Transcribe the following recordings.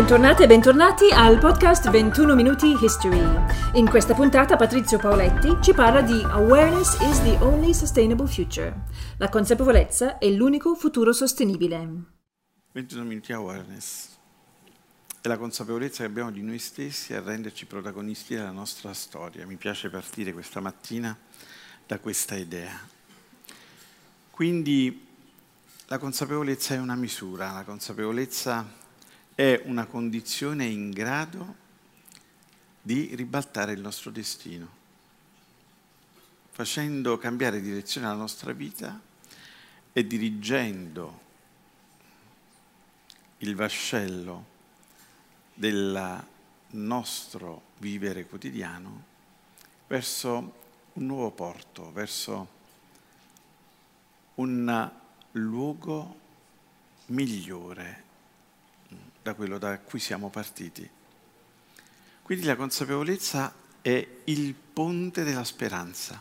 Bentornate e bentornati al podcast 21 Minuti History. In questa puntata Patrizio Paoletti ci parla di Awareness is the only sustainable future. La consapevolezza è l'unico futuro sostenibile. 21 Minuti Awareness. È la consapevolezza che abbiamo di noi stessi a renderci protagonisti della nostra storia. Mi piace partire questa mattina da questa idea. Quindi la consapevolezza è una misura, la consapevolezza è una condizione in grado di ribaltare il nostro destino, facendo cambiare direzione alla nostra vita e dirigendo il vascello del nostro vivere quotidiano verso un nuovo porto, verso un luogo migliore da quello da cui siamo partiti. Quindi la consapevolezza è il ponte della speranza,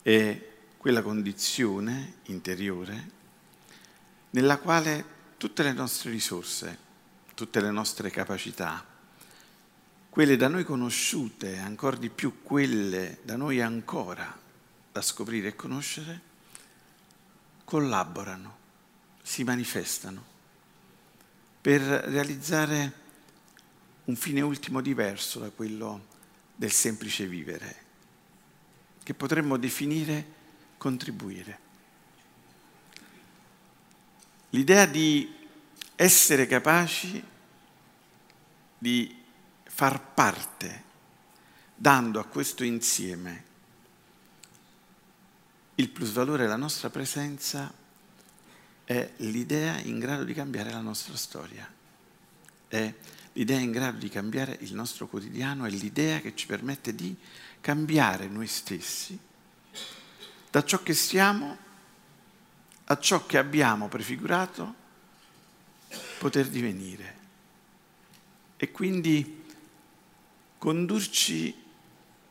è quella condizione interiore nella quale tutte le nostre risorse, tutte le nostre capacità, quelle da noi conosciute, ancora di più quelle da noi ancora da scoprire e conoscere, collaborano, si manifestano per realizzare un fine ultimo diverso da quello del semplice vivere, che potremmo definire contribuire. L'idea di essere capaci di far parte, dando a questo insieme il plusvalore della nostra presenza, è l'idea in grado di cambiare la nostra storia, è l'idea in grado di cambiare il nostro quotidiano, è l'idea che ci permette di cambiare noi stessi da ciò che siamo a ciò che abbiamo prefigurato poter divenire e quindi condurci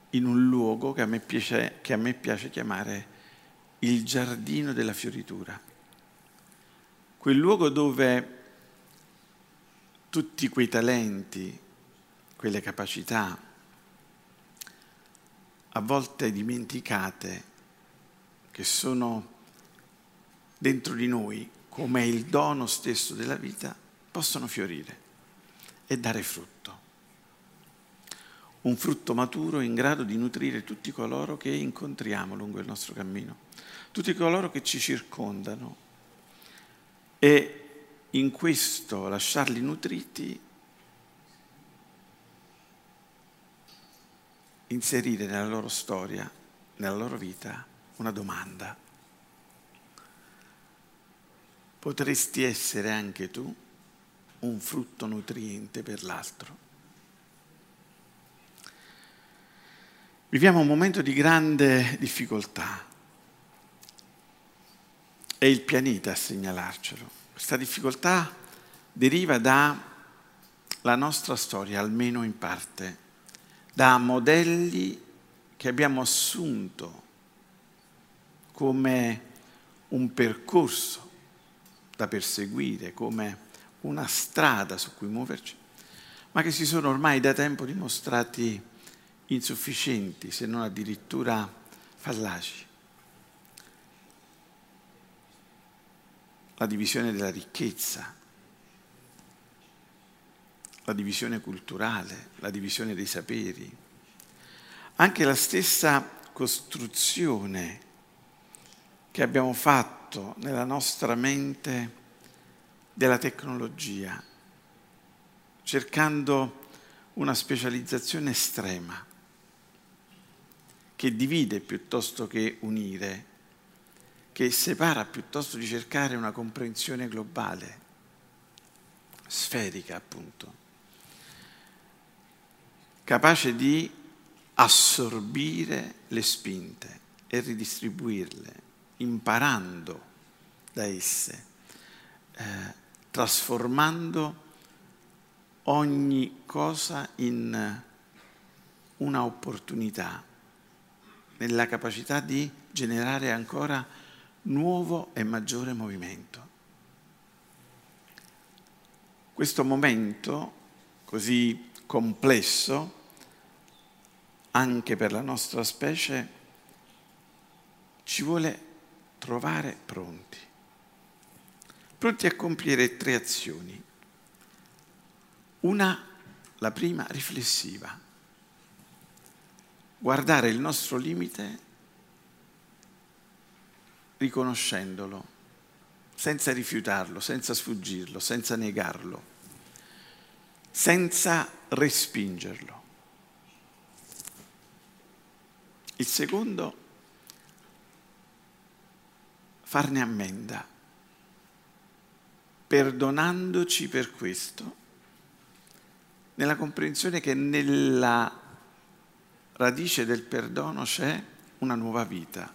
in un luogo che a me piace chiamare il giardino della fioritura. Quel luogo dove tutti quei talenti, quelle capacità, a volte dimenticate, che sono dentro di noi come il dono stesso della vita, possono fiorire e dare frutto. Un frutto maturo in grado di nutrire tutti coloro che incontriamo lungo il nostro cammino, tutti coloro che ci circondano, e in questo lasciarli nutriti, inserire nella loro storia, nella loro vita, una domanda. Potresti essere anche tu un frutto nutriente per l'altro. Viviamo un momento di grande difficoltà. È il pianeta a segnalarcelo. Questa difficoltà deriva dalla nostra storia, almeno in parte, da modelli che abbiamo assunto come un percorso da perseguire, come una strada su cui muoverci, ma che si sono ormai da tempo dimostrati insufficienti, se non addirittura fallaci. La divisione della ricchezza, la divisione culturale, la divisione dei saperi, anche la stessa costruzione che abbiamo fatto nella nostra mente della tecnologia, cercando una specializzazione estrema che divide piuttosto che unire, che separa piuttosto di cercare una comprensione globale, sferica appunto, capace di assorbire le spinte e ridistribuirle, imparando da esse, trasformando ogni cosa in una opportunità, nella capacità di generare ancora nuovo e maggiore movimento. questo momento così complesso, anche per la nostra specie, ci vuole trovare pronti, pronti a compiere tre azioni. Una, la prima, riflessiva. Guardare il nostro limite riconoscendolo, senza rifiutarlo, senza sfuggirlo, senza negarlo, senza respingerlo. Il secondo, farne ammenda, perdonandoci per questo, nella comprensione che nella radice del perdono c'è una nuova vita,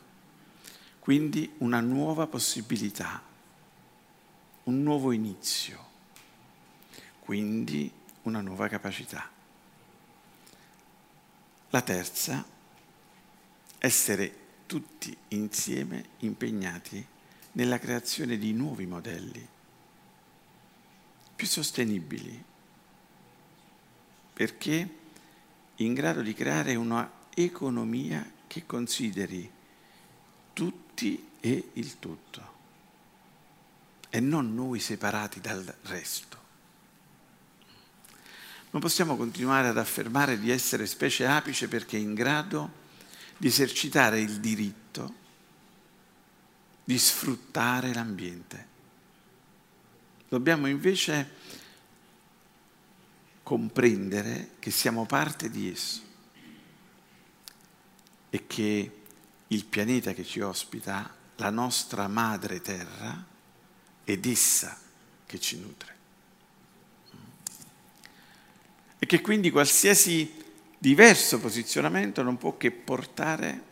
quindi una nuova possibilità, un nuovo inizio, quindi una nuova capacità. La terza, essere tutti insieme impegnati nella creazione di nuovi modelli, più sostenibili, perché in grado di creare un'economia che consideri tutti e il tutto, e non noi separati dal resto. Non possiamo continuare ad affermare di essere specie apice perché è in grado di esercitare il diritto di sfruttare l'ambiente. Dobbiamo invece comprendere che siamo parte di esso e che il pianeta che ci ospita, la nostra madre terra, ed essa che ci nutre. E che quindi qualsiasi diverso posizionamento non può che portare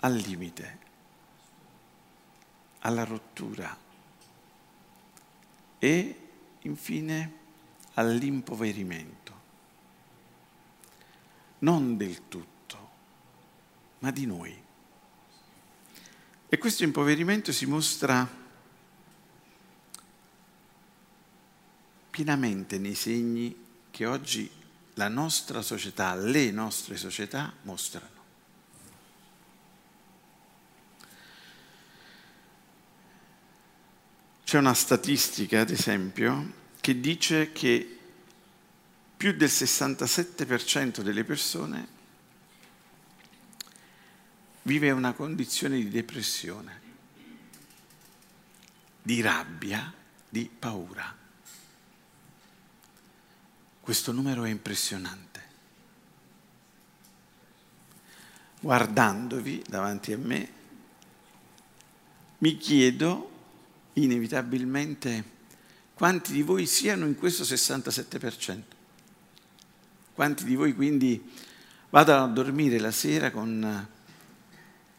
al limite, alla rottura e infine all'impoverimento. Non del tutto, ma di noi. E questo impoverimento si mostra pienamente nei segni che oggi la nostra società, le nostre società mostrano. C'è una statistica, ad esempio, che dice che più del 67% delle persone vive una condizione di depressione, di rabbia, di paura. Questo numero è impressionante. Guardandovi davanti a me, mi chiedo inevitabilmente quanti di voi siano in questo 67%. Quanti di voi quindi vadano a dormire la sera con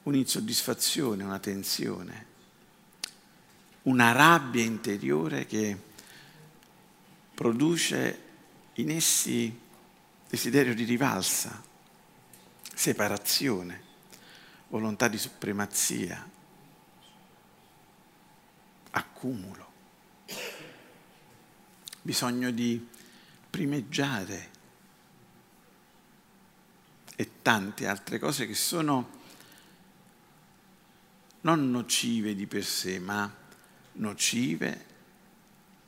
un'insoddisfazione, una tensione, una rabbia interiore che produce in essi desiderio di rivalsa, separazione, volontà di supremazia, accumulo, bisogno di primeggiare e tante altre cose che sono non nocive di per sé, ma nocive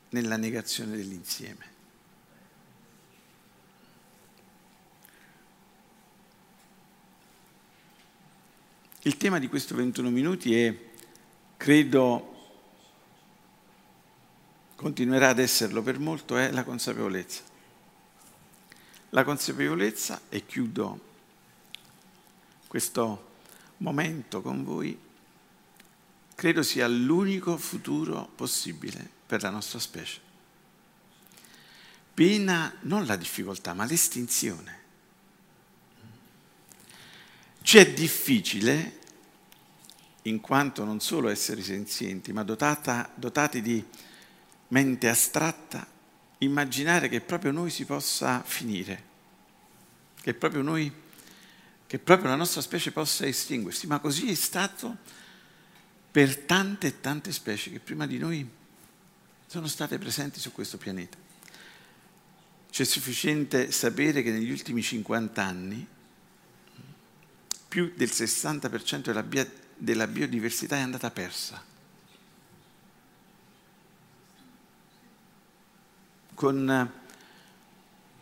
nella negazione dell'insieme. Il tema di questo 21 minuti è, credo continuerà ad esserlo per molto, è la consapevolezza. La consapevolezza, e chiudo questo momento con voi, credo sia l'unico futuro possibile per la nostra specie. Pena non la difficoltà, ma l'estinzione. Ci è difficile, in quanto non solo esseri senzienti, ma dotati di mente astratta, immaginare che proprio noi si possa finire, che proprio la nostra specie possa estinguersi, ma così è stato per tante e tante specie che prima di noi sono state presenti su questo pianeta. C'è sufficiente sapere che negli ultimi 50 anni più del 60% della biodiversità è andata persa. Con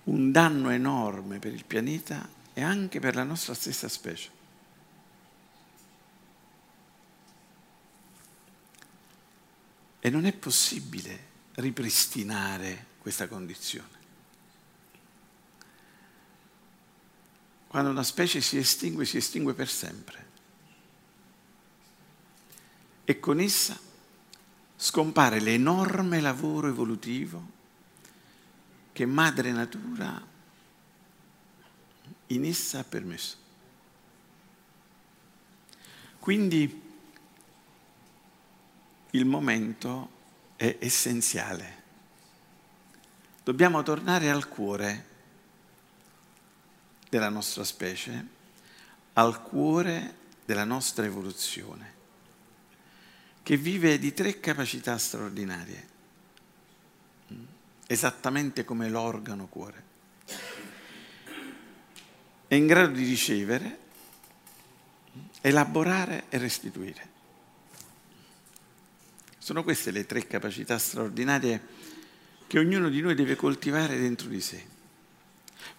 un danno enorme per il pianeta e anche per la nostra stessa specie. E non è possibile ripristinare questa condizione. Quando una specie si estingue per sempre. E con essa scompare l'enorme lavoro evolutivo che madre natura in essa ha permesso. Quindi il momento è essenziale. Dobbiamo tornare al cuore della nostra specie, al cuore della nostra evoluzione, che vive di 3 capacità straordinarie. Esattamente come l'organo cuore. È in grado di ricevere, elaborare e restituire. Sono queste le 3 capacità straordinarie che ognuno di noi deve coltivare dentro di sé.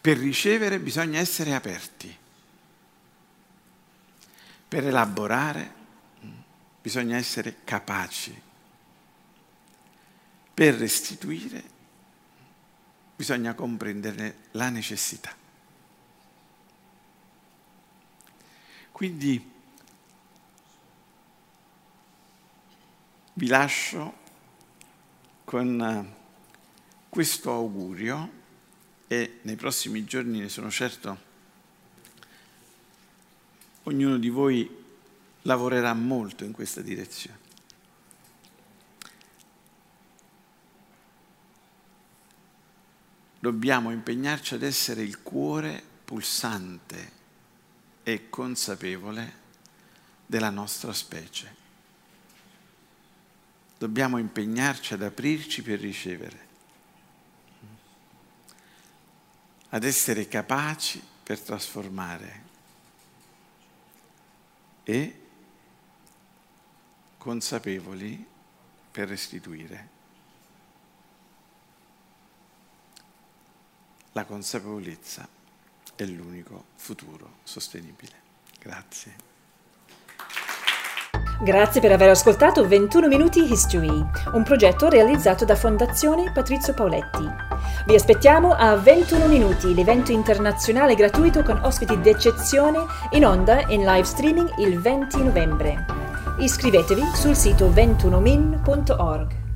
Per ricevere bisogna essere aperti. Per elaborare bisogna essere capaci. Per restituire bisogna comprenderne la necessità. Quindi vi lascio con questo augurio e nei prossimi giorni, ne sono certo, ognuno di voi lavorerà molto in questa direzione. Dobbiamo impegnarci ad essere il cuore pulsante e consapevole della nostra specie. Dobbiamo impegnarci ad aprirci per ricevere, ad essere capaci per trasformare e consapevoli per restituire. La consapevolezza è l'unico futuro sostenibile. Grazie. Grazie per aver ascoltato 21 Minuti History, un progetto realizzato da Fondazione Patrizio Paoletti. Vi aspettiamo a 21 Minuti, l'evento internazionale gratuito con ospiti d'eccezione in onda in live streaming il 20 novembre. Iscrivetevi sul sito 21min.org.